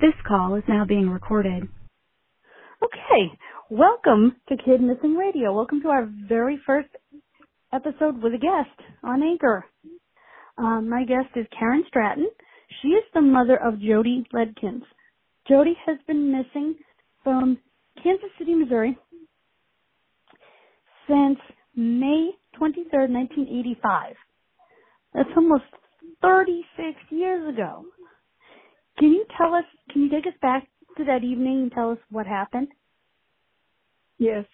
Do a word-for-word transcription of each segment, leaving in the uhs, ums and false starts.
This call is now being recorded. Okay, welcome to Kid Missing Radio. Welcome to our very first episode with a guest on Anchor. Um, my guest is Karen Stratton. She is the mother of Jody Ledkins. Jody has been missing from Kansas City, Missouri since May twenty-third, nineteen eighty-five. That's almost thirty-six years ago. Can you tell us, can you take us back to that evening and tell us what happened? Yes.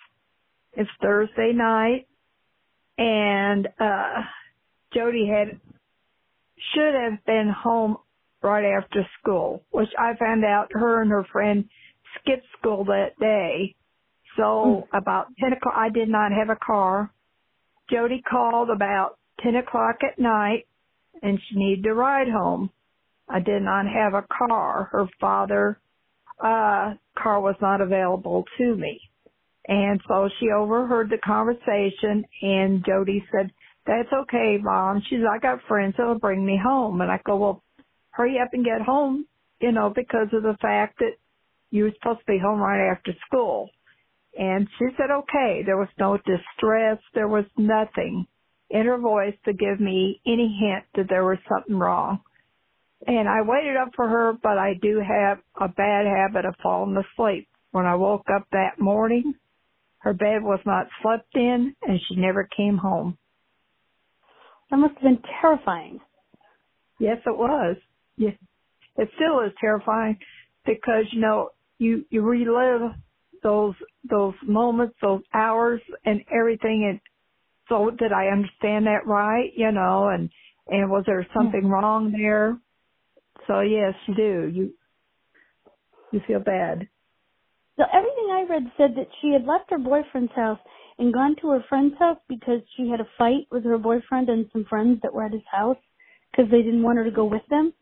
It's Thursday night, and uh, Jody had, should have been home right after school, which I found out her and her friend skipped school that day. So mm. about ten o'clock, I did not have a car. Jody called about ten o'clock at night, and she needed to ride home. I did not have a car. Her father's uh, car was not available to me. And so she overheard the conversation, and Jody said, "That's okay, Mom." She's, "I got friends that will bring me home." And I go, "Well, hurry up and get home, you know, because of the fact that you were supposed to be home right after school." And she said, okay. There was no distress. There was nothing in her voice to give me any hint that there was something wrong. And I waited up for her, but I do have a bad habit of falling asleep. When I woke up that morning, her bed was not slept in, and she never came home. That must have been terrifying. Yes, it was. Yes. It still is terrifying because, you know, you, you relive those those moments, those hours, and everything. And so did I understand that right, you know, and, and was there something yeah. wrong there? So, yes, you do. You you feel bad. So everything I read said that she had left her boyfriend's house and gone to her friend's house because she had a fight with her boyfriend and some friends that were at his house because they didn't want her to go with them.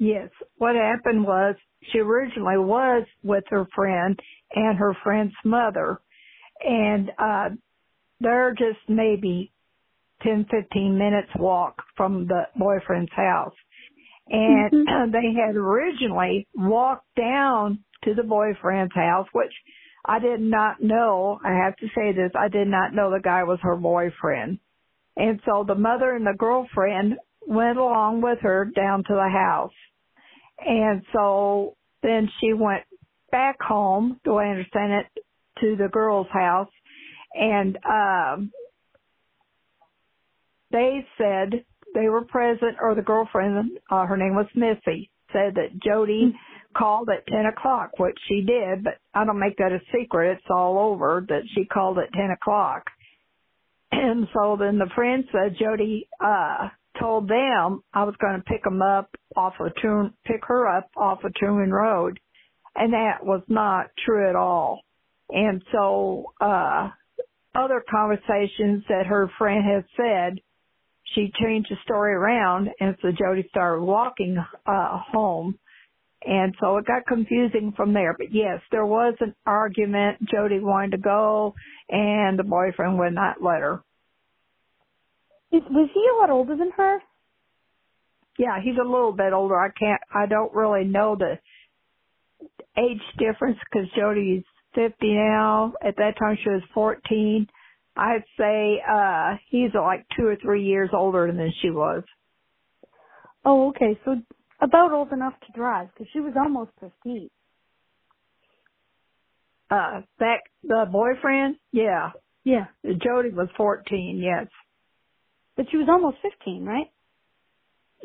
Yes. What happened was she originally was with her friend and her friend's mother, and uh, they're just maybe ten, fifteen minutes walk from the boyfriend's house. And mm-hmm. they had originally walked down to the boyfriend's house, which I did not know. I have to say this. I did not know the guy was her boyfriend. And so the mother and the girlfriend went along with her down to the house. And so then she went back home, do I understand it, to the girl's house. And um, they said they were present, or the girlfriend, uh, her name was Missy, said that Jody called at ten o'clock, which she did, but I don't make that a secret. It's all over that she called at ten o'clock. And so then the friend said Jody uh, told them I was going to pick them up off of Truman, pick her up off of Truman Road, and that was not true at all. And so uh, other conversations that her friend had said, she changed the story around, and so Jody started walking uh, home. And so it got confusing from there. But, yes, there was an argument. Jody wanted to go, and the boyfriend would not let her. Is, was he a lot older than her? Yeah, he's a little bit older. I can't. I don't really know the age difference because Jody's fifty now. At that time, she was fourteen. I'd say uh, he's like two or three years older than she was. Oh, okay. So about old enough to drive because she was almost fifteen. Uh, that the boyfriend? Yeah. Yeah. Jody was fourteen, yes. But she was almost fifteen, right?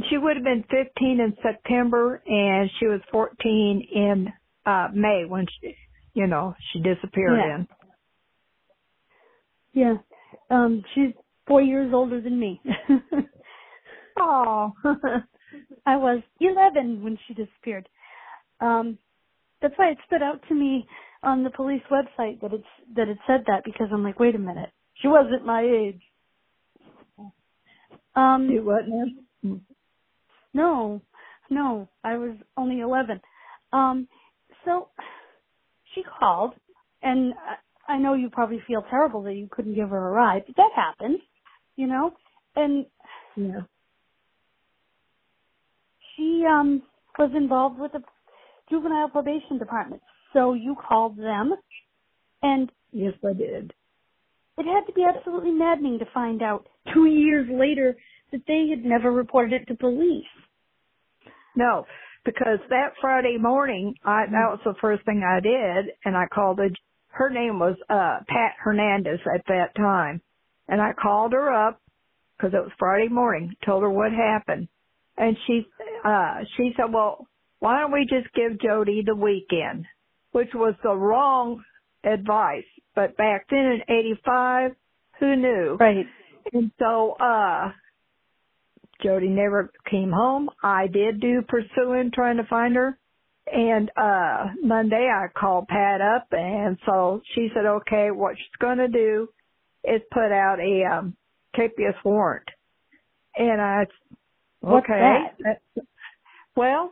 She would have been fifteen in September, and she was fourteen in uh, May when, she, you know, she disappeared yeah. in. Yeah, um, she's four years older than me. Oh, I was eleven when she disappeared. Um, that's why it stood out to me on the police website that it's that it said that because I'm like, wait a minute, she wasn't my age. Um, she wasn't. No, no, I was only eleven. Um, so she called and. Uh, I know you probably feel terrible that you couldn't give her a ride, but that happened, you know. And yeah. she um, was involved with a juvenile probation department. So you called them, and yes, I did. It had to be absolutely maddening to find out two years later that they had never reported it to police. No, because that Friday morning, I, that was the first thing I did, and I called a, her name was uh, Pat Hernandez at that time, and I called her up because it was Friday morning, told her what happened, and she uh, she said, well, why don't we just give Jody the weekend, which was the wrong advice. But back then in eighty-five, who knew? Right. And so uh, Jody never came home. I did do pursuing, trying to find her. And uh, Monday I called Pat up, and so she said, okay, what she's going to do is put out a um, capious warrant. And I What's okay. That? Well,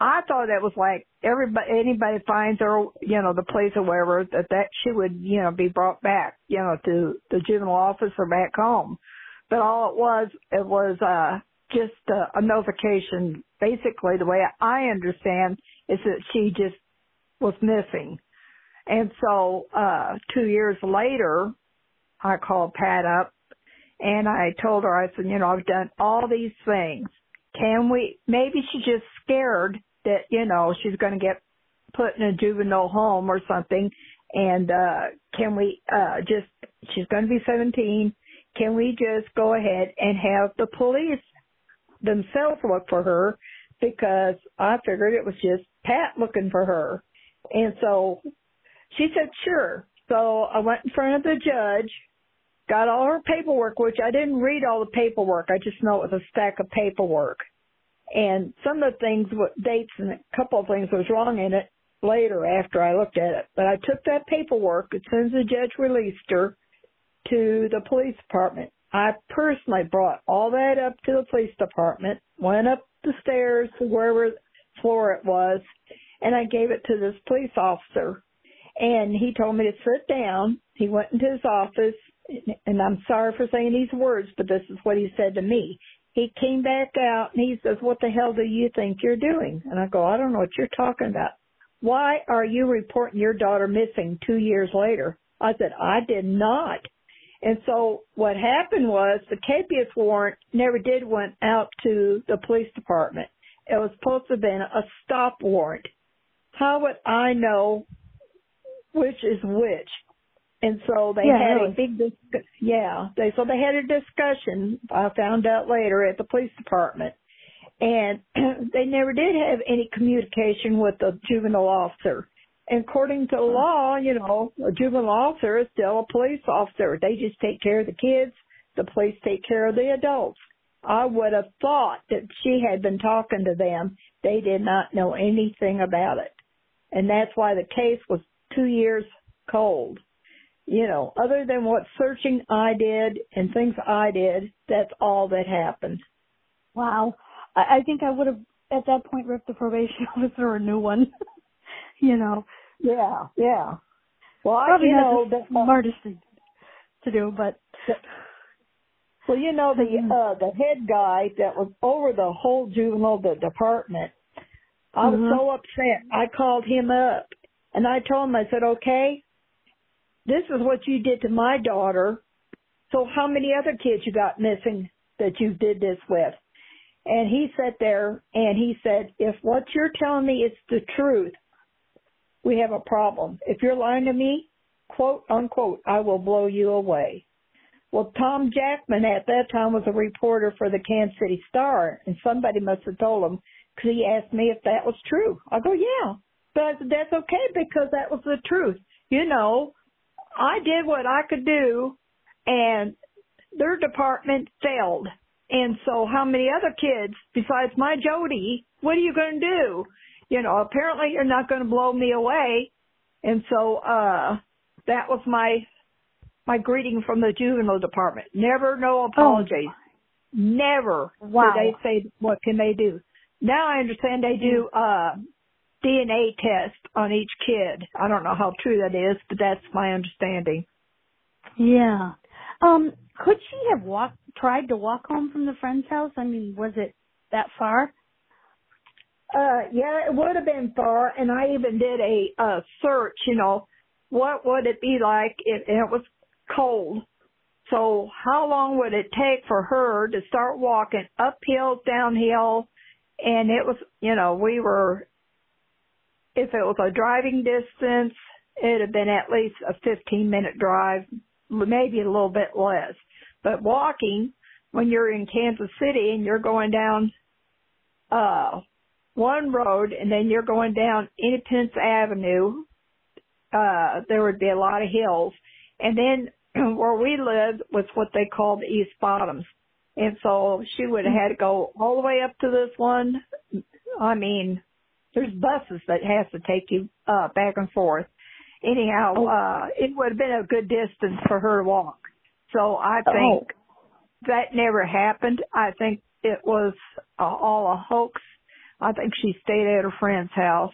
I thought that was like everybody, anybody finds her, you know, the police or wherever, that, that she would, you know, be brought back, you know, to the juvenile office or back home. But all it was, it was uh, just uh, a notification. Basically, the way I understand is that she just was missing. And so uh, two years later, I called Pat up and I told her, I said, you know, I've done all these things. Can we, maybe she's just scared that, you know, she's going to get put in a juvenile home or something. And, uh, can we, uh, just, she's going to be seventeen. Can we just go ahead and have the police themselves look for her? Because I figured it was just Pat looking for her. And so she said, sure. So I went in front of the judge, got all her paperwork, which I didn't read all the paperwork. I just know it was a stack of paperwork. And some of the things, dates and a couple of things was wrong in it later after I looked at it. But I took that paperwork as soon as the judge released her to the police department. I personally brought all that up to the police department, went up the stairs to wherever floor it was, and I gave it to this police officer. And he told me to sit down. He went into his office, and I'm sorry for saying these words, but this is what he said to me. He came back out, and he says, what the hell do you think you're doing? And I go, I don't know what you're talking about. Why are you reporting your daughter missing two years later? I said, I did not. And so what happened was the capious warrant never did went out to the police department. It was supposed to have been a stop warrant. How would I know which is which? And so they yeah, had a big, dis- yeah, they, so they had a discussion, I found out later, at the police department. And they never did have any communication with the juvenile officer. And according to law, you know, a juvenile officer is still a police officer. They just take care of the kids. The police take care of the adults. I would have thought that she had been talking to them. They did not know anything about it. And that's why the case was two years cold. You know, other than what searching I did and things I did, that's all that happened. Wow. I, I think I would have, at that point, ripped the probation officer a new one. You know. Yeah, yeah. Well, probably I, you know, not the smartest thing to do, but. Well, you know, the, uh, the head guy that was over the whole juvenile the department, I was mm-hmm. so upset. I called him up, and I told him, I said, okay, this is what you did to my daughter. So how many other kids you got missing that you did this with? And he sat there and he said, if what you're telling me is the truth, we have a problem. If you're lying to me, quote, unquote, I will blow you away. Well, Tom Jackman at that time was a reporter for the Kansas City Star, and somebody must have told him because he asked me if that was true. I go, yeah, but that's okay because that was the truth. You know, I did what I could do, and their department failed. And so how many other kids besides my Jody, what are you going to do? You know, apparently you're not going to blow me away. And so uh, that was my my greeting from the juvenile department. Never, no apologies. Oh. Never wow. did they say what can they do. Now I understand they do uh D N A test on each kid. I don't know how true that is, but that's my understanding. Yeah. Um, could she have walked, tried to walk home from the friend's house? I mean, was it that far? Uh, yeah, it would have been far, and I even did a, a search, you know, what would it be like if it was cold? So how long would it take for her to start walking uphill, downhill? And it was, you know, we were, if it was a driving distance, it would have been at least a fifteen-minute drive, maybe a little bit less. But walking, when you're in Kansas City and you're going down uh, one road and then you're going down Independence Avenue, uh, there would be a lot of hills. And then where we lived was what they called the East Bottoms. And so she would have had to go all the way up to this one. I mean, there's buses that has to take you uh, back and forth. Anyhow, uh, it would have been a good distance for her to walk. So I think oh. that never happened. I think it was uh, all a hoax. I think she stayed at her friend's house.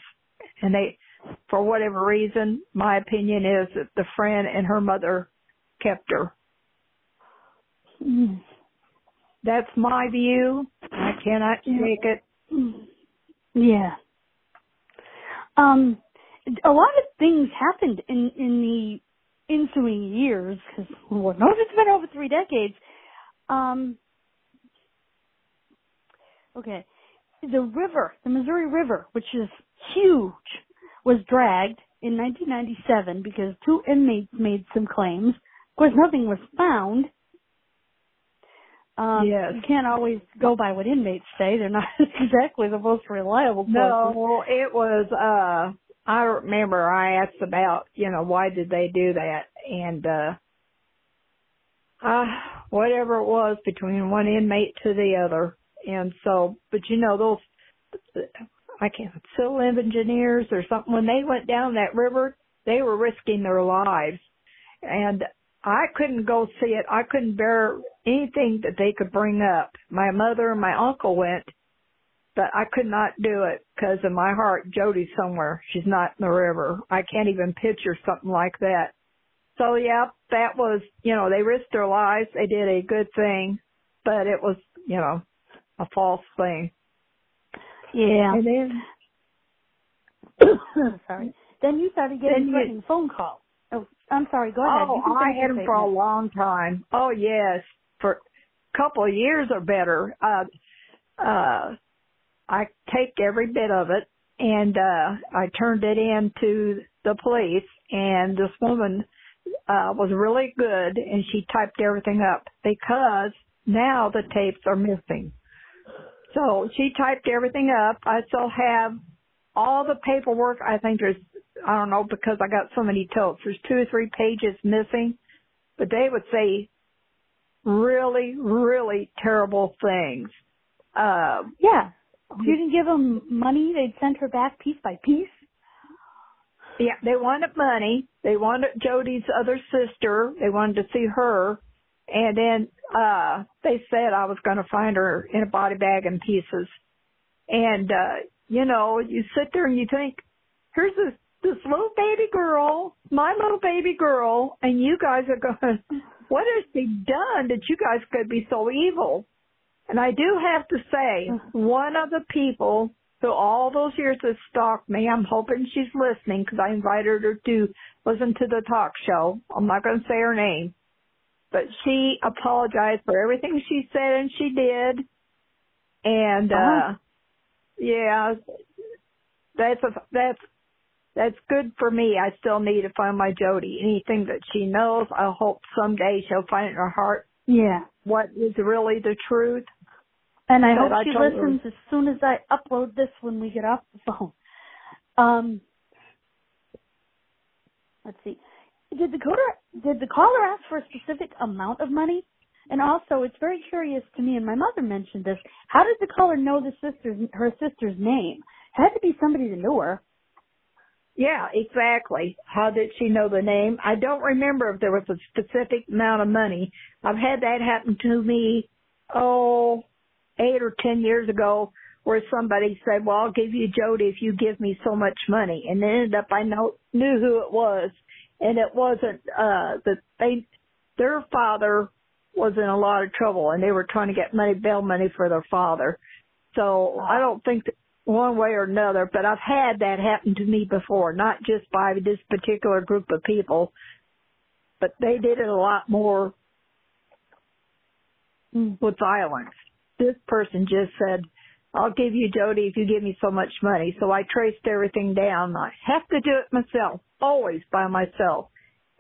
And they, for whatever reason, my opinion is that the friend and her mother kept her. Mm. That's my view. I cannot take it. Yeah. Um, a lot of things happened in, in the ensuing years, because Lord knows it's been over three decades. Um, okay. The river, the Missouri River, which is huge, was dragged in nineteen ninety-seven because two inmates made some claims. Of course, nothing was found. Um, yes. You can't always go by what inmates say. They're not exactly the most reliable person. No, well, it was, uh, I remember I asked about, you know, why did they do that? And, uh, uh, whatever it was between one inmate to the other. And so, but you know, those, I can't, civil engineers or something, when they went down that river, they were risking their lives. And I couldn't go see it. I couldn't bear anything that they could bring up. My mother and my uncle went, but I could not do it because in my heart, Jody's somewhere. She's not in the river. I can't even picture something like that. So, yeah, that was, you know, they risked their lives. They did a good thing, but it was, you know, a false thing. Yeah. And then, sorry. Then you started getting threatening phone calls. Oh, I'm sorry. Go ahead. Oh, I had them for a long time. Oh, yes. For a couple of years or better. Uh, uh, I take every bit of it, and uh, I turned it in to the police, and this woman uh, was really good, and she typed everything up because now the tapes are missing. So she typed everything up. I still have all the paperwork. I think there's, I don't know, because I got so many tapes. There's two or three pages missing, but they would say really, really terrible things. Uh, yeah. If you didn't give them money, they'd send her back piece by piece. Yeah, they wanted money. They wanted Jody's other sister. They wanted to see her. And then uh, they said I was going to find her in a body bag in pieces. And, uh, you know, you sit there and you think, here's this, this little baby girl, my little baby girl, and you guys are going, what has she done that you guys could be so evil? And I do have to say, one of the people who all those years has stalked me, I'm hoping she's listening because I invited her to listen to the talk show. I'm not going to say her name. But she apologized for everything she said and she did. And, uh-huh. uh, yeah, that's, a, that's, that's good for me. I still need to find my Jody. Anything that she knows, I hope someday she'll find it in her heart. Yeah. What is really the truth. And I hope I she listens her. As soon as I upload this when we get off the phone. Um, let's see. Did the caller, did the caller ask for a specific amount of money? And also, it's very curious to me, and my mother mentioned this, how did the caller know the sister's, her sister's name? It had to be somebody that knew her. Yeah, exactly. How did she know the name? I don't remember if there was a specific amount of money. I've had that happen to me, oh, eight or ten years ago, where somebody said, well, I'll give you Jody if you give me so much money. And it ended up I know, knew who it was. And it wasn't, uh, that they, their father was in a lot of trouble and they were trying to get money, bail money for their father. So I don't think that one way or another, but I've had that happen to me before, not just by this particular group of people, but they did it a lot more with violence. This person just said, I'll give you, Jody, if you give me so much money. So I traced everything down. I have to do it myself, always by myself.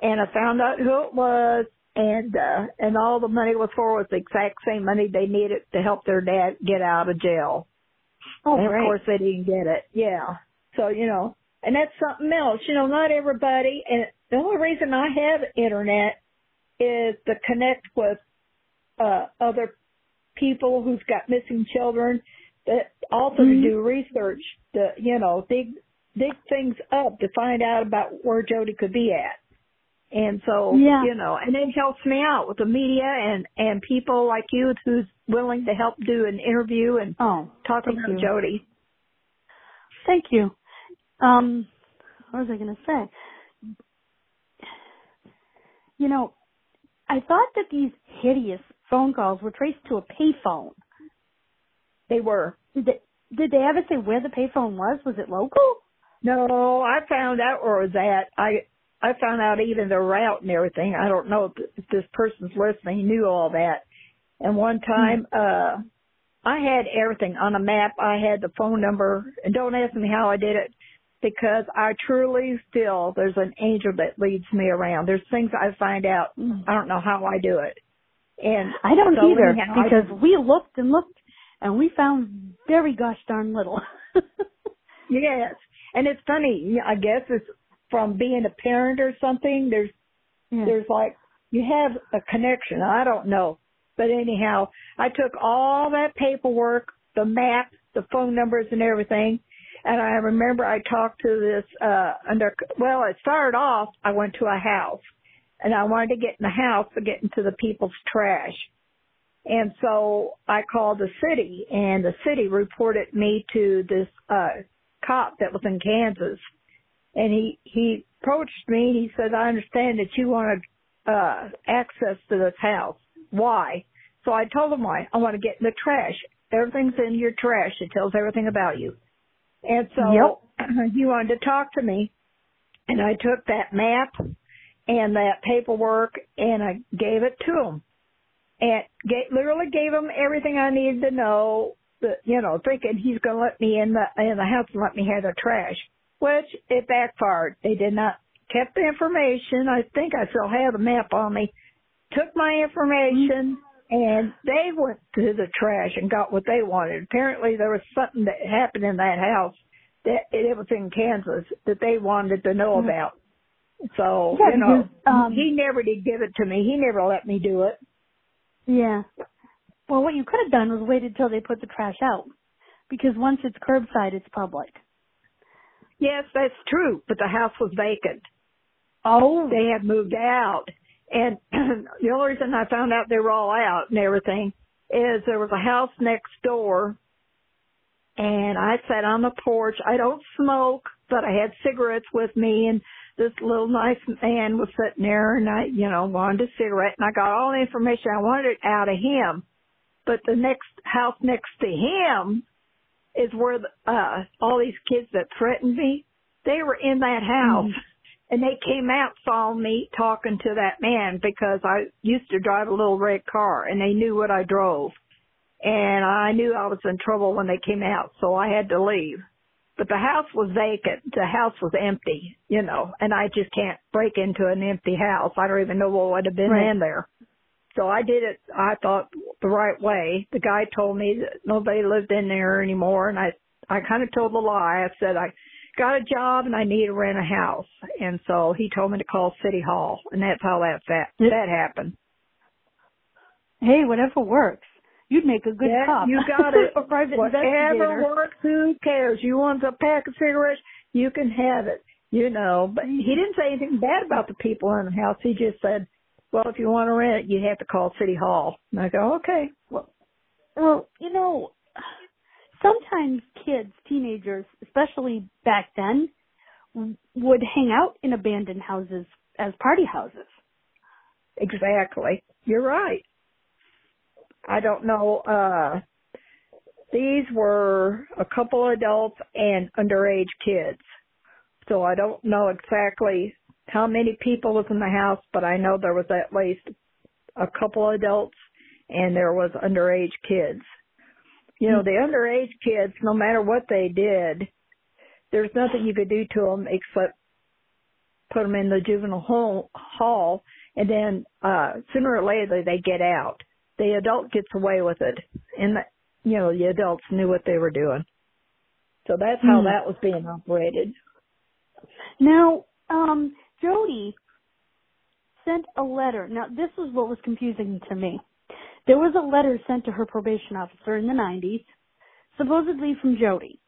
And I found out who it was, and uh, and all the money was for was the exact same money they needed to help their dad get out of jail. Oh, and, of course, they didn't get it. Yeah. So, you know, and that's something else. You know, not everybody. And the only reason I have Internet is to connect with uh, other people who's got missing children, that also mm-hmm. to do research, to, you know, dig, dig things up to find out about where Jody could be at. And so, yeah. you know, and it helps me out with the media and, and people like you who's willing to help do an interview and oh, talk about you. Jody. Thank you. Um, what was I going to say? You know, I thought that these hideous phone calls were traced to a payphone. They were. Did they, did they ever say where the payphone was? Was it local? No, I found out where it was at. I... I found out even the route and everything. I don't know if this person's listening. He knew all that. And one time, uh, I had everything on a map. I had the phone number. And don't ask me how I did it, because I truly feel there's an angel that leads me around. There's things I find out. I don't know how I do it. And I don't so either, because I, we looked and looked, and we found very gosh darn little. Yes. And it's funny. I guess it's from being a parent or something, there's yeah. there's like, you have a connection. I don't know. But anyhow, I took all that paperwork, the map, the phone numbers and everything, and I remember I talked to this, uh, under, well, it started off, I went to a house, and I wanted to get in the house to get into the people's trash. And so I called the city, and the city reported me to this uh, cop that was in Kansas. And he, he approached me and he said, I understand that you want to, uh, access to this house. Why? So I told him why. I want to get in the trash. Everything's in your trash. It tells everything about you. And so yep. he wanted to talk to me. And I took that map and that paperwork and I gave it to him. And gave, literally gave him everything I needed to know, that, you know, thinking he's going to let me in the, in the house and let me have the trash. Which it backfired. They did not kept the information. I think I still have the map on me. Took my information and they went to the trash and got what they wanted. Apparently there was something that happened in that house that it was in Kansas that they wanted to know about. So yeah, you know, um, he never did give it to me. He never let me do it. Yeah. Well, what you could have done was waited till they put the trash out, because once it's curbside, it's public. Yes, that's true, but the house was vacant. Oh. They had moved out. And the only reason I found out they were all out and everything is there was a house next door, and I sat on the porch. I don't smoke, but I had cigarettes with me, and this little nice man was sitting there, and I, you know, wanted a cigarette, and I got all the information I wanted out of him. But the next house next to him is where the, uh, all these kids that threatened me, they were in that house. Mm-hmm. And they came out, saw me talking to that man, because I used to drive a little red car, and they knew what I drove. And I knew I was in trouble when they came out, so I had to leave. But the house was vacant. The house was empty, you know, and I just can't break into an empty house. I don't even know what would have been right. in there. So I did it, I thought, the right way. The guy told me that nobody lived in there anymore, and I, I kind of told the lie. I said, I got a job, and I need to rent a house. And so he told me to call City Hall, and that's how that that, that happened. Hey, whatever works. You'd make a good yeah, cop. You got it. A private whatever works, who cares? You want a pack of cigarettes, you can have it, you know. But he didn't say anything bad about the people in the house. He just said, well, if you want to rent it, you have to call City Hall. And I go, okay. Well, well, you know, sometimes kids, teenagers, especially back then, would hang out in abandoned houses as party houses. Exactly. You're right. I don't know. Uh, These were a couple adults and underage kids. So I don't know exactly how many people was in the house, but I know there was at least a couple adults and there was underage kids. You know, the underage kids, no matter what they did, there's nothing you could do to them except put them in the juvenile hall, and then uh, sooner or later they get out. The adult gets away with it, and, the, you know, the adults knew what they were doing. So that's how mm. that was being operated. Now, um, Jody sent a letter. Now, this is what was confusing to me. There was a letter sent to her probation officer in the nineties, supposedly from Jody.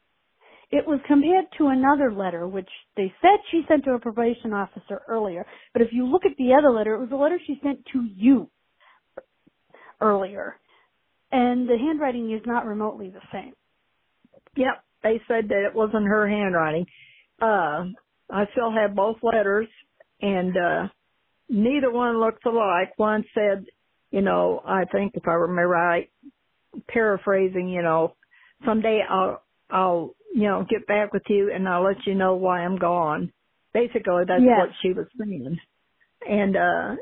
It was compared to another letter, which they said she sent to a probation officer earlier. But if you look at the other letter, it was a letter she sent to you earlier. And the handwriting is not remotely the same. Yep. They said that it wasn't her handwriting. Uh, I still have both letters, and uh, neither one looks alike. One said, you know, I think if I remember right, paraphrasing, you know, someday I'll, I'll, you know, get back with you and I'll let you know why I'm gone. Basically, that's yes. what she was saying. And, uh,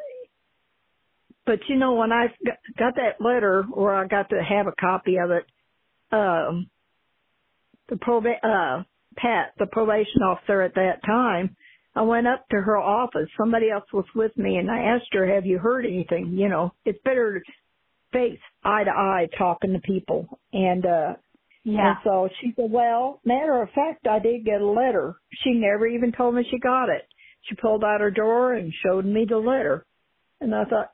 but you know, when I got that letter, or I got to have a copy of it, um, the proba- uh, Pat, the probation officer at that time, I went up to her office. Somebody else was with me, and I asked her, have you heard anything? You know, it's better face eye to eye talking to people. And, uh, yeah. And so she said, well, matter of fact, I did get a letter. She never even told me she got it. She pulled out her drawer and showed me the letter. And I thought,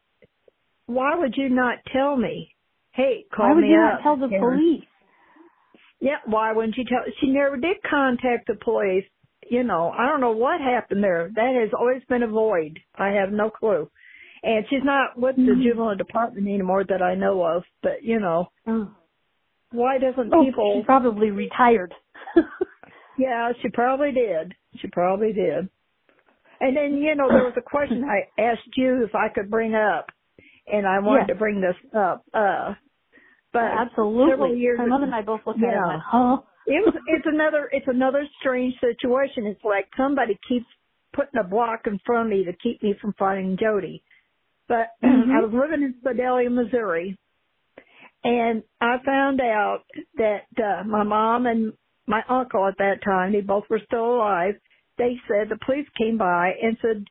why would you not tell me? Hey, call me up. Why would you not tell the police? Yeah, why wouldn't you tell? She never did contact the police. You know, I don't know what happened there. That has always been a void. I have no clue. And she's not with the mm-hmm. juvenile department anymore that I know of. But, you know, oh. why doesn't oh, people... She probably retired. Yeah, she probably did. She probably did. And then, you know, there was a question I asked you if I could bring up. And I wanted yes. to bring this up. Uh, but yeah, absolutely. Years My mother and I both looked yeah. at it and went, huh? It was, it's another it's another strange situation. It's like somebody keeps putting a block in front of me to keep me from finding Jody. But mm-hmm. I was living in Sedalia, Missouri, and I found out that uh, my mom and my uncle at that time, they both were still alive, they said the police came by and said,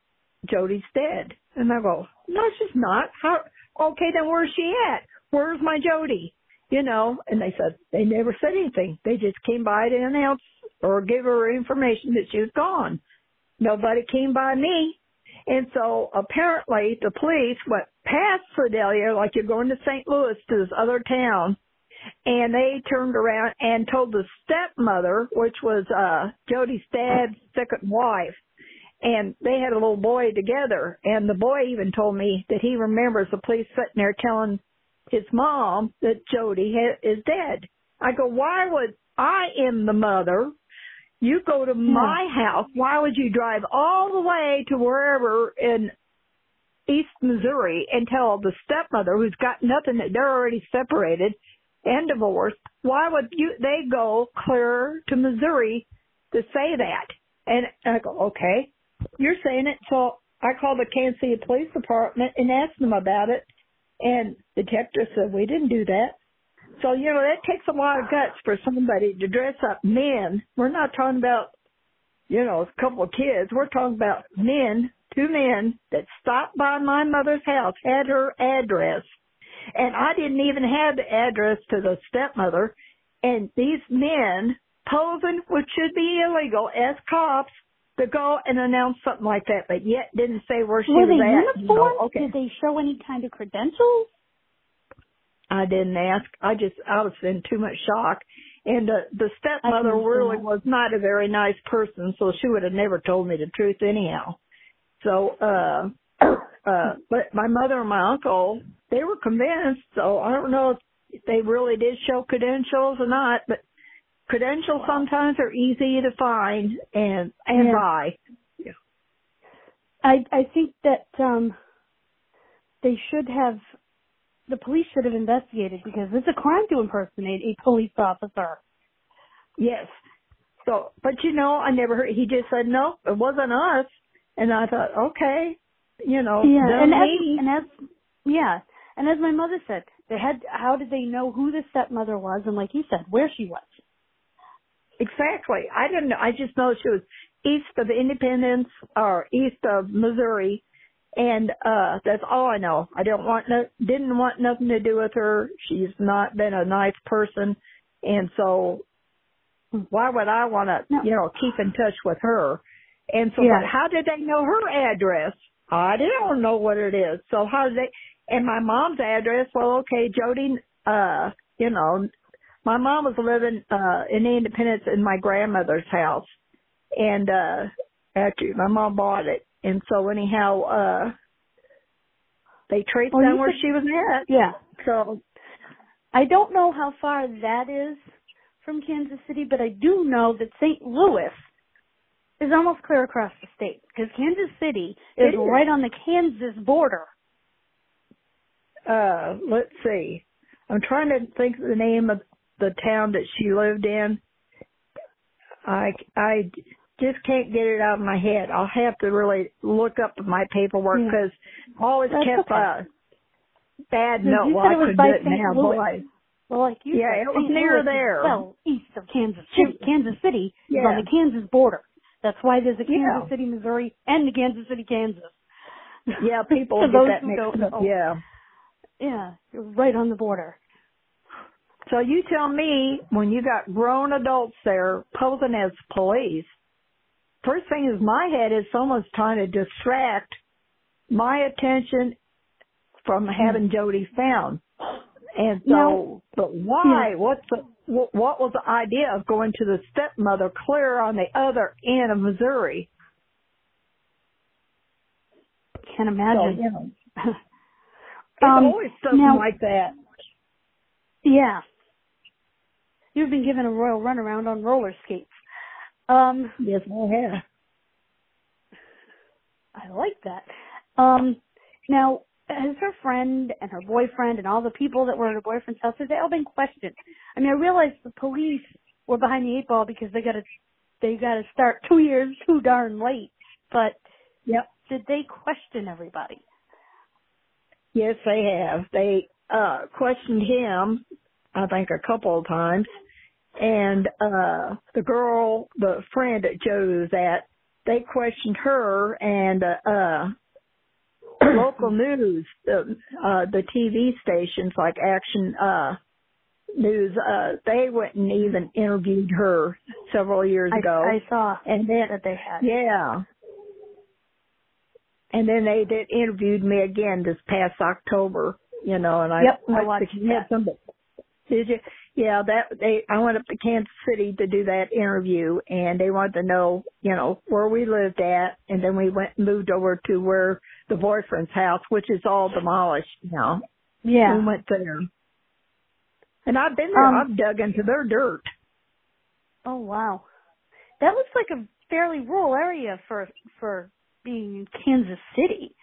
Jody's dead. And I go, no, she's not. How? Okay, then where's she at? Where's my Jody? You know, and they said they never said anything. They just came by to announce or give her information that she was gone. Nobody came by me. And so apparently the police went past Sedalia, like you're going to Saint Louis, to this other town, and they turned around and told the stepmother, which was uh, Jody's dad's second wife, and they had a little boy together. And the boy even told me that he remembers the police sitting there telling his mom that Jody ha- is dead. I go, why would I am the mother? You go to my hmm. house. Why would you drive all the way to wherever in East Missouri and tell the stepmother, who's got nothing, that they're already separated and divorced? Why would you? They go clear to Missouri to say that. And I go, okay, you're saying it. So I called the Kansas City Police Department and asked them about it. And the detective said, we didn't do that. So, you know, that takes a lot of guts for somebody to dress up men. We're not talking about, you know, a couple of kids. We're talking about men, two men that stopped by my mother's house, had her address. And I didn't even have the address to the stepmother. And these men posing, which should be illegal, as cops, to go and announce something like that, but yet didn't say where she were was at. Were they uniformed? No. Okay. Did they show any kind of credentials? I didn't ask. I just, I was in too much shock. And uh, the stepmother really was not a very nice person, so she would have never told me the truth anyhow. So, uh, uh, but my mother and my uncle, they were convinced, so I don't know if they really did show credentials or not, but credentials sometimes are easy to find and and yeah. buy. Yeah. I I think that um, they should have the police should have investigated because it's a crime to impersonate a police officer. Yes. So, but you know, I never heard, he just said, no, it wasn't us. And I thought, okay, you know. Yeah. And as, and as, yeah. And as my mother said, they had, how did they know who the stepmother was? And like you said, where she was. Exactly. I didn't know. I just know she was east of Independence or east of Missouri. And uh that's all I know. I don't want no, didn't want nothing to do with her. She's not been a nice person, and so why would I want to no. you know keep in touch with her? And so, yeah. But how did they know her address? I don't know what it is. So how did they? And my mom's address? Well, okay, Jody. Uh, you know, my mom was living uh in Independence in my grandmother's house, and uh actually my mom bought it. And so anyhow, uh, they traced oh, down where she was at. Yeah. So I don't know how far that is from Kansas City, but I do know that Saint Louis is almost clear across the state because Kansas City is, is right on the Kansas border. Uh, let's see. I'm trying to think of the name of the town that she lived in. I, I, just can't get it out of my head. I'll have to really look up my paperwork because yeah. I always That's kept okay. a bad note. You said it was by Saint Louis. Well, like you yeah, said, it was Saint near Louis there. Well, east of Kansas City. Kansas City yeah. is on the Kansas border. That's why there's a Kansas yeah. City, Missouri, and a Kansas City, Kansas. Yeah, people get that mixed up. Yeah, yeah, you're right on the border. So you tell me, when you got grown adults there posing as police. First thing in my head is someone's trying to distract my attention from having Jody found. And so, no. but why? Yeah. What's the, what was the idea of going to the stepmother clear on the other end of Missouri? Can't imagine. So, you know, it's um, always something now, like that. Yeah. You've been given a royal runaround on roller skates. Um, yes, I have. I like that. Um, now, has her friend and her boyfriend and all the people that were at her boyfriend's house, have they all been questioned? I mean, I realize the police were behind the eight ball because they got to they got to start two years too darn late. But yep. did they question everybody? Yes, they have. They uh, questioned him, I think, a couple of times. And uh the girl, the friend that Jody was at, they questioned her, and uh, uh local news, the, uh, the T V stations like Action uh News, uh they went and even interviewed her several years I, ago. I saw and then, that they had. Yeah. And then they did interviewed me again this past October, you know, and I, yep, I, I watched that. Did you? Yeah, that they. I went up to Kansas City to do that interview, and they wanted to know, you know, where we lived at, and then we went moved over to where the boyfriend's house, which is all demolished now. Yeah, we went there, and I've been there. Um, I've dug into their dirt. Oh wow, that looks like a fairly rural area for for being in Kansas City.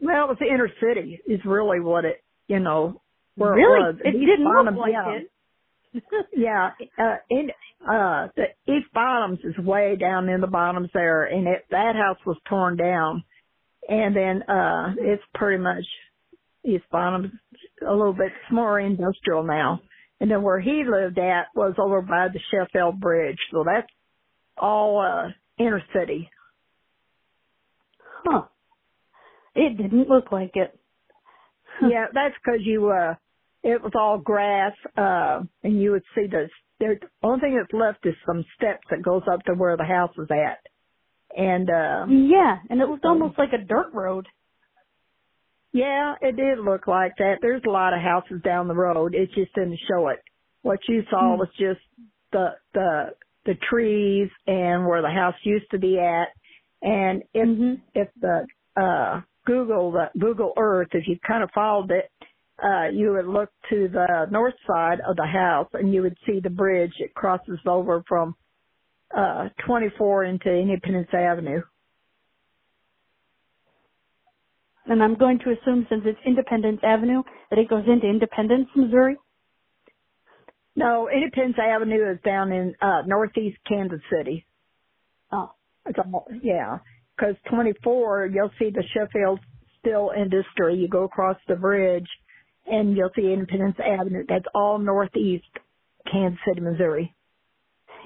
Well, it's the inner city is really what it, you know. Where really? It, was. It didn't Bottoms, look like yeah. it. yeah. Uh, in, uh, the East Bottoms is way down in the Bottoms there, and it, that house was torn down. And then uh, it's pretty much East Bottoms, a little bit more industrial now. And then where he lived at was over by the Sheffield Bridge. So that's all uh, inner city. Huh. It didn't look like it. yeah, that's because you, uh, it was all grass, uh, and you would see the, the only thing that's left is some steps that goes up to where the house was at. And, uh. Yeah, and it looked almost like a dirt road. Yeah, it did look like that. There's a lot of houses down the road. It just didn't show it. What you saw mm. was just the, the, the trees and where the house used to be at. And if, mm-hmm. if the, uh, Google the Google Earth, if you kind of followed it, uh, you would look to the north side of the house and you would see the bridge. It crosses over from uh, twenty-four into Independence Avenue. and I'm going to assume since it's Independence Avenue that it goes into Independence, Missouri? No, Independence Avenue is down in uh, northeast Kansas City. Oh. It's almost, yeah, because twenty-four, you'll see the Sheffield Steel Industry. You go across the bridge, and you'll see Independence Avenue. That's all northeast Kansas City, Missouri.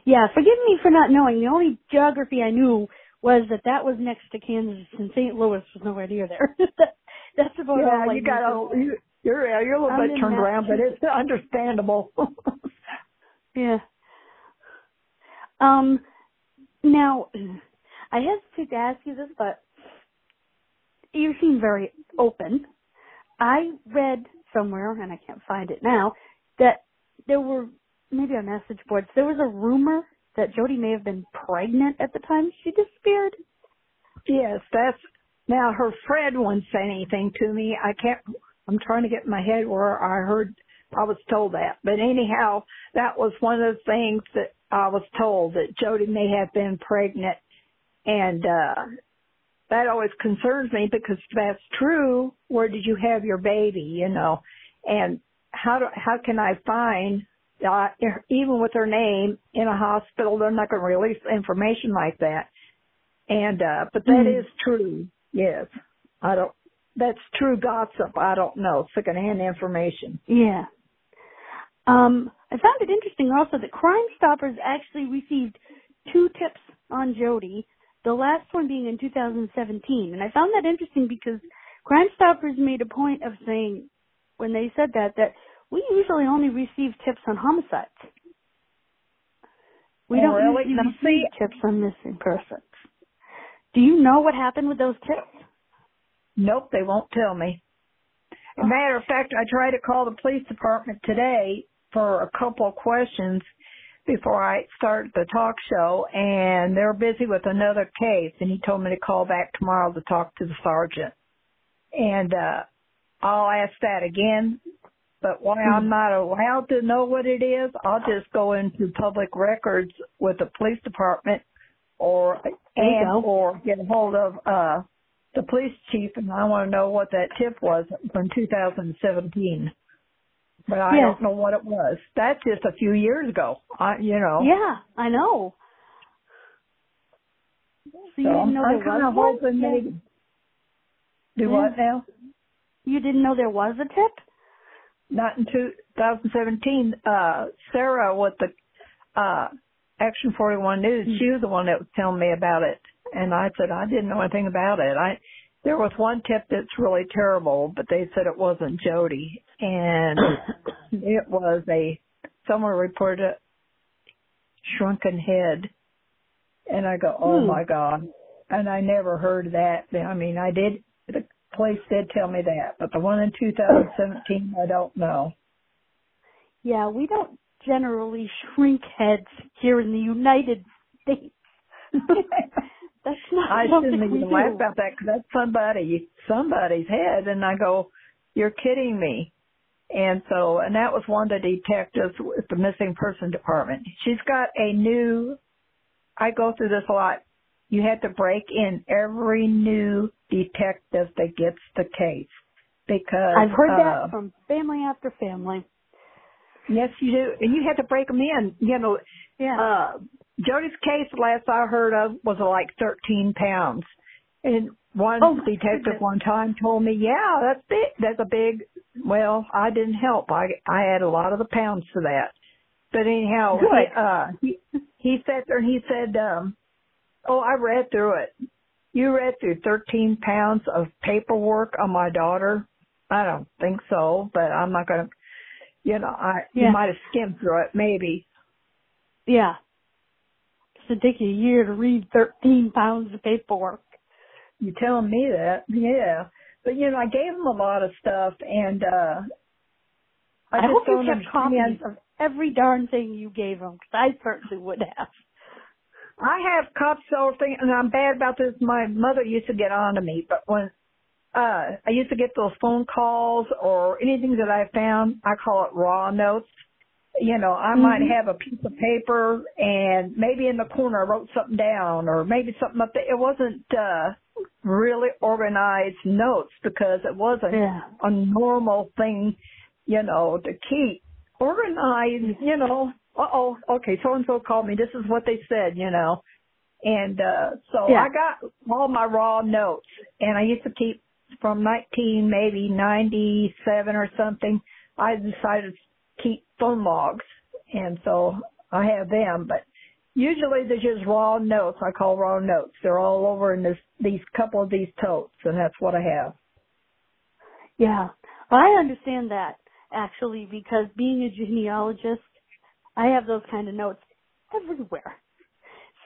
Yeah, forgive me for not knowing. The only geography I knew was that that was next to Kansas, and Saint Louis was nowhere near there. that, that's about yeah, all. Yeah, you got all. You, you're you're a little I'm bit turned around, but it's understandable. yeah. Um. Now, I hesitate to ask you this, but you seem very open. I read somewhere, and I can't find it now, that there were, maybe on message boards, there was a rumor that Jody may have been pregnant at the time she disappeared. Yes, that's, now her friend once said anything to me. I can't, I'm trying to get in my head where I heard, I was told that. But anyhow, that was one of the things that I was told, that Jody may have been pregnant. And uh, that always concerns me, because if that's true, where did you have your baby, you know? And how do, how can I find, uh, even with her name, in a hospital, they're not going to release information like that. And uh, but that mm. is true, yes. I don't. That's true gossip. I don't know. Secondhand information. Yeah. Um, I found it interesting also that Crime Stoppers actually received two tips on Jody, the last one being in two thousand seventeen. And I found that interesting because Crime Stoppers made a point of saying, when they said that, that we usually only receive tips on homicides. We oh, don't really? usually no, receive see, tips on missing persons. Do you know what happened with those tips? Nope, they won't tell me. As a matter of fact, I tried to call the police department today for a couple of questions before I start the talk show, and they're busy with another case, and he told me to call back tomorrow to talk to the sergeant. And uh, I'll ask that again, but while I'm not allowed to know what it is, I'll just go into public records with the police department or and or get a hold of uh, the police chief, and I want to know what that tip was from two thousand seventeen. But I yeah. don't know what it was. That's just a few years ago, I, you know. Yeah, I know. So, so you didn't know I'm kind of hoping yeah. maybe. Do yeah. what now? You didn't know there was a tip? Not in two thousand seventeen. Uh, Sarah with the uh, Action forty-one News, mm-hmm. she was the one that was telling me about it. And I said, I didn't know anything about it. I There was one tip that's really terrible, but they said it wasn't Jody. And it was a, someone reported a shrunken head. And I go, oh, hmm. my God. And I never heard that. I mean, I did, the police did tell me that. But the one in two thousand seventeen, I don't know. Yeah, we don't generally shrink heads here in the United States. That's not I shouldn't even laugh about that, because that's somebody, somebody's head. And I go, you're kidding me. And so, and that was one of the detectives with the missing person department. She's got a new, I go through this a lot. You have to break in every new detective that gets the case, because I've heard uh, that from family after family. Yes, you do. And you have to break them in, you know. Yeah. Uh, Jody's case, last I heard of, was like thirteen pounds. And one oh, detective one time told me, yeah, that's big. That's a big, well, I didn't help. I I had a lot of the pounds to that. But anyhow, he, uh, he, he sat there and he said, um, oh, I read through it. You read through thirteen pounds of paperwork on my daughter? I don't think so, but I'm not going to, you know, I yeah. you might have skimmed through it, maybe. Yeah. It'd take you a year to read thirteen pounds of paperwork. You're telling me that? Yeah. But, you know, I gave him a lot of stuff, and uh, I, I just hope you kept copies of every darn thing you gave him, because I certainly would have. I have copies of everything, and I'm bad about this. My mother used to get on to me, but when uh, I used to get those phone calls or anything that I found, I call it raw notes. You know, I might have a piece of paper, and maybe in the corner I wrote something down, or maybe something up there. It wasn't uh, really organized notes because it wasn't yeah. a normal thing, you know, to keep organized, you know, uh-oh, okay, so-and-so called me. This is what they said, you know. And uh, so yeah. I got all my raw notes, and I used to keep from nineteen, maybe ninety-seven or something, I decided to keep phone logs, and so I have them, but usually there's just raw notes. I call raw notes. They're all over in this, these couple of these totes, and that's what I have. Yeah, well, I understand that, actually, because being a genealogist, I have those kind of notes everywhere.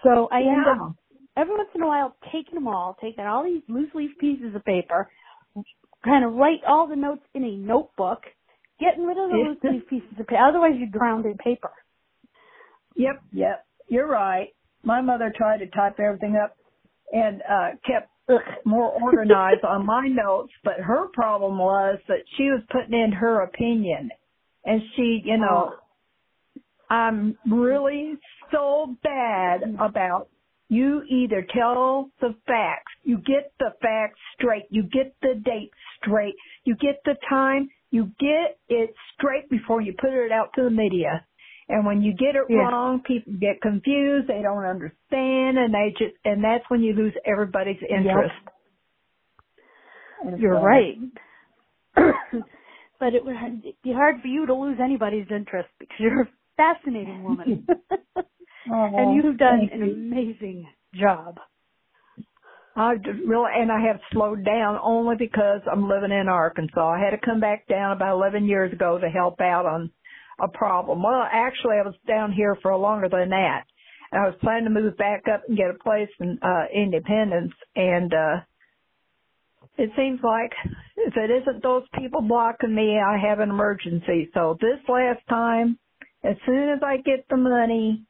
So I yeah. end up every once in a while taking them all, taking all these loose leaf pieces of paper, kind of write all the notes in a notebook, getting rid of the loose leaf pieces of paper. Otherwise, you're drowned in paper. Yep, yep. You're right. My mother tried to type everything up and uh, kept more organized on my notes, but her problem was that she was putting in her opinion. And she, you know, oh. I'm really so bad about you either tell the facts, you get the facts straight, you get the date straight, you get the time, you get it straight before you put it out to the media. And when you get it yeah. wrong, people get confused, they don't understand, and they just, and that's when you lose everybody's interest. Yep. You're so. Right. But it would be hard for you to lose anybody's interest because you're a fascinating woman. Oh, and you've done an you. amazing job. I just really, and I have slowed down only because I'm living in Arkansas. I had to come back down about eleven years ago to help out on a problem. Well, actually, I was down here for longer than that. And I was planning to move back up and get a place in uh, Independence, and uh, it seems like if it isn't those people blocking me, I have an emergency. So this last time, as soon as I get the money,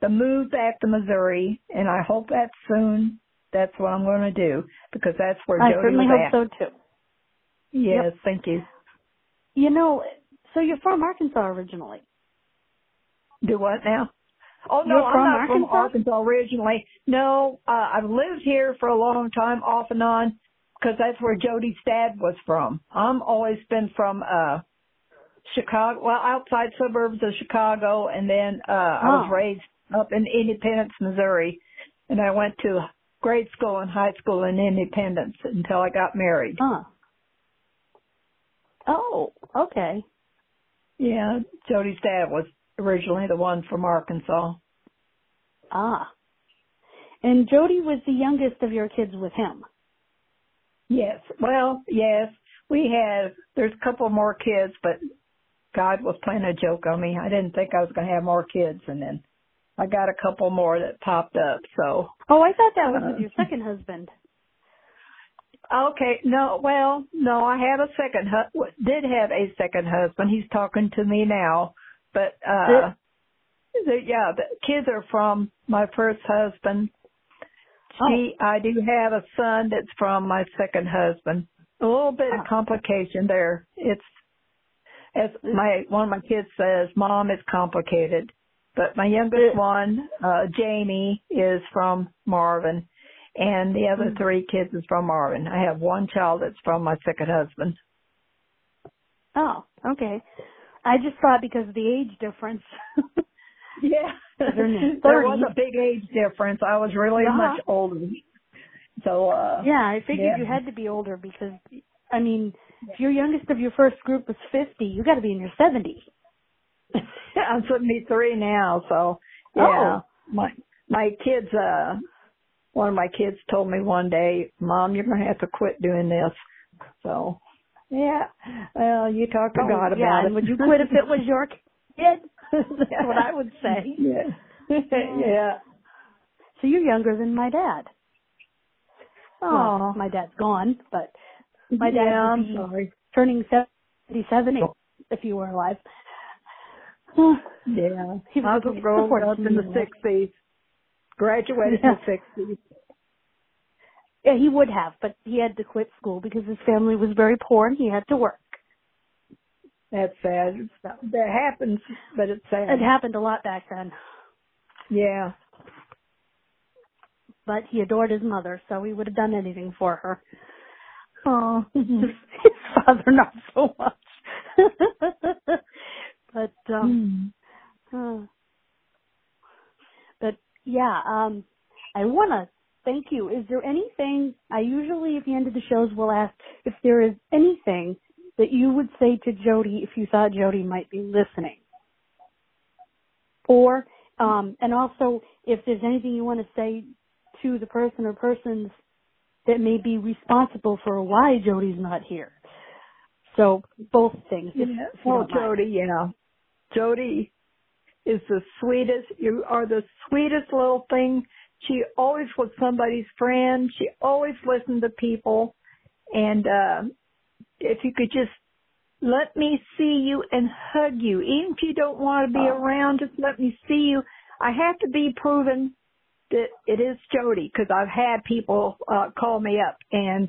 the move back to Missouri, and I hope that's soon. That's what I'm going to do because that's where Jody is at. I certainly hope so, too. Yes, yep. Thank you. You know, so you're from Arkansas originally. Do what now? Oh, no, you're I'm from not Arkansas? From Arkansas originally. No, uh, I've lived here for a long time, off and on, because that's where Jody's dad was from. I'm always been from uh, Chicago, well, outside suburbs of Chicago, and then uh, oh. I was raised up in Independence, Missouri, and I went to grade school and high school in Independence until I got married. Huh. Oh, okay. Yeah, Jody's dad was originally the one from Arkansas. Ah. And Jody was the youngest of your kids with him. Yes. Well, yes. We had, there's a couple more kids, but God was playing a joke on me. I didn't think I was going to have more kids, and then I got a couple more that popped up, so. Oh, I thought that was uh, with your second husband. Okay, no, well, no, I had a second, hu- did have a second husband. He's talking to me now, but, uh, the, yeah, the kids are from my first husband. She, oh. I do have a son that's from my second husband. A little bit oh. of complication there. It's, as my, one of my kids says, Mom, it's complicated. But my youngest one, uh, Jamie, is from Marvin, and the other three kids is from Marvin. I have one child that's from my second husband. Oh, okay. I just thought because of the age difference. Yeah. There was a big age difference. I was really uh-huh. much older. So. Uh, yeah, I figured yeah. you had to be older because, I mean, if your youngest of your first group was fifty, you got to be in your seventies. I'm seventy-three now, so yeah. Oh. My my kids, uh, one of my kids told me one day, "Mom, you're going to have to quit doing this." So yeah, well, you talk to oh, God about yeah, it. And would you quit if it was your kid? That's what I would say. Yeah. Yeah. So you're younger than my dad. Oh, well, my dad's gone, but my dad yeah, would be I'm sorry. turning seventy-seven if you were alive. Yeah, he was I was growing up in the sixties, graduated yeah. in the sixties. Yeah, he would have, but he had to quit school because his family was very poor and he had to work. That's sad. That happens, but it's sad. It happened a lot back then. Yeah. but he adored his mother, so he would have done anything for her. Oh, his father not so much. But, um, mm. uh, but yeah, um, I want to thank you. Is there anything, I usually at the end of the shows will ask if there is anything that you would say to Jody if you thought Jody might be listening. Or, um, and also if there's anything you want to say to the person or persons that may be responsible for why Jody's not here. So both things. If, yeah. if well, Jody, yeah. Jody is the sweetest. You are the sweetest little thing. She always was somebody's friend. She always listened to people. And uh, if you could just let me see you and hug you, even if you don't want to be oh. around, just let me see you. I have to be proven that it is Jody, because I've had people uh, call me up and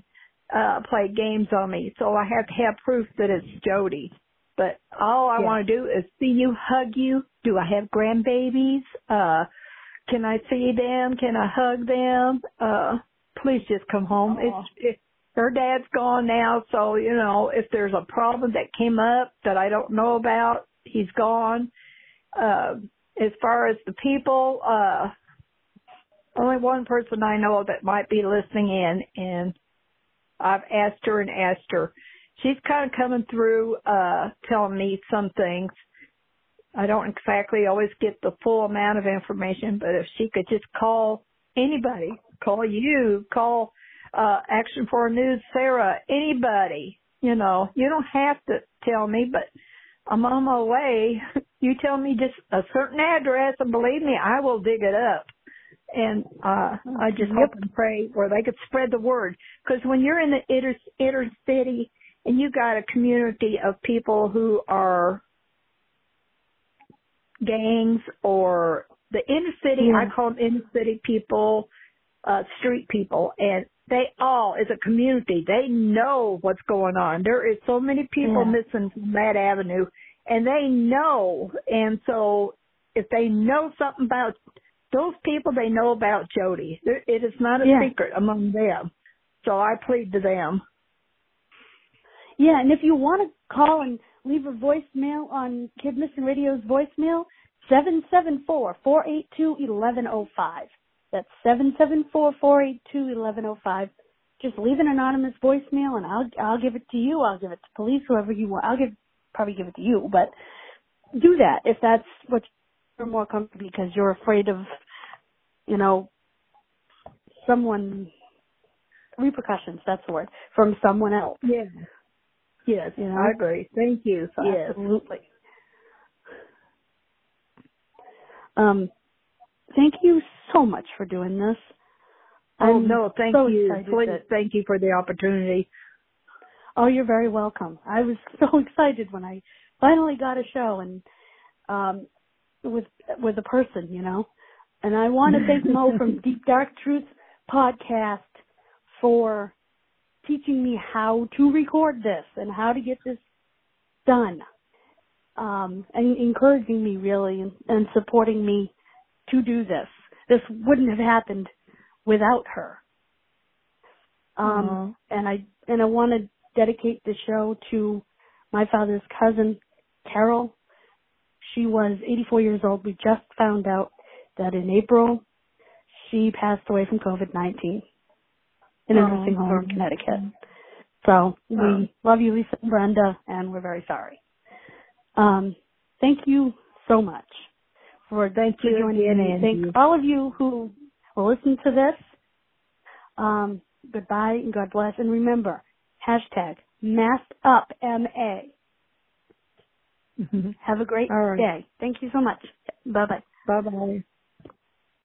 uh, play games on me, so I have to have proof that it's Jody. But all I yeah. want to do is see you, hug you. Do I have grandbabies? Uh, can I see them? Can I hug them? Uh, please just come home. Aww. It's, it's her dad's gone now, so, you know, if there's a problem that came up that I don't know about, he's gone. Uh, as far as the people, uh, only one person I know that might be listening in, and I've asked her and asked her. She's kind of coming through, uh, telling me some things. I don't exactly always get the full amount of information, but if she could just call anybody, call you, call uh, Action forty-one News, Sarah, anybody, you know. You don't have to tell me, but I'm on my way. You tell me just a certain address, and believe me, I will dig it up. And uh, I just hope and pray where they could spread the word. Because when you're in the inner, inner city and you got a community of people who are gangs or the inner city, yeah. I call them inner city people, uh, street people. And they all, as a community, they know what's going on. There is so many people yeah. missing from that avenue, and they know. And so if they know something about those people, they know about Jody. It is not a yeah. secret among them. So I plead to them. Yeah, and if you want to call and leave a voicemail on Kid Missing Radio's voicemail, seven seven four, four eight two, one one zero five. That's seven seven four, four eight two, one one zero five. Just leave an anonymous voicemail, and I'll I'll give it to you. I'll give it to police, whoever you want. I'll give probably give it to you, but do that if that's what you're more comfortable, because you're afraid of, you know, someone, repercussions, that's the word, from someone else. Yes. Yes, you know? I agree. Thank you. Yes. Absolutely. Um, thank you so much for doing this. Oh, I'm no, thank so you. Please, that, thank you for the opportunity. Oh, you're very welcome. I was so excited when I finally got a show and um, with with a person, you know. And I want to thank Mo from Deep Dark Truth Podcast for teaching me how to record this and how to get this done, um, and encouraging me, really, and, and supporting me to do this. This wouldn't have happened without her. Um, mm-hmm. And I and I want to dedicate the show to my father's cousin, Carol. She was eighty-four years old. We just found out that in April she passed away from COVID nineteen in a oh, nursing home in Connecticut. So we um, love you, Lisa and Brenda, and we're very sorry. Um, thank you so much for, thank for you joining in. And thank you. All of you who will listen to this. Um, goodbye and God bless. And remember, hashtag masked up, M A. Mm-hmm. Have a great right. day. Thank you so much. Bye-bye. Bye-bye.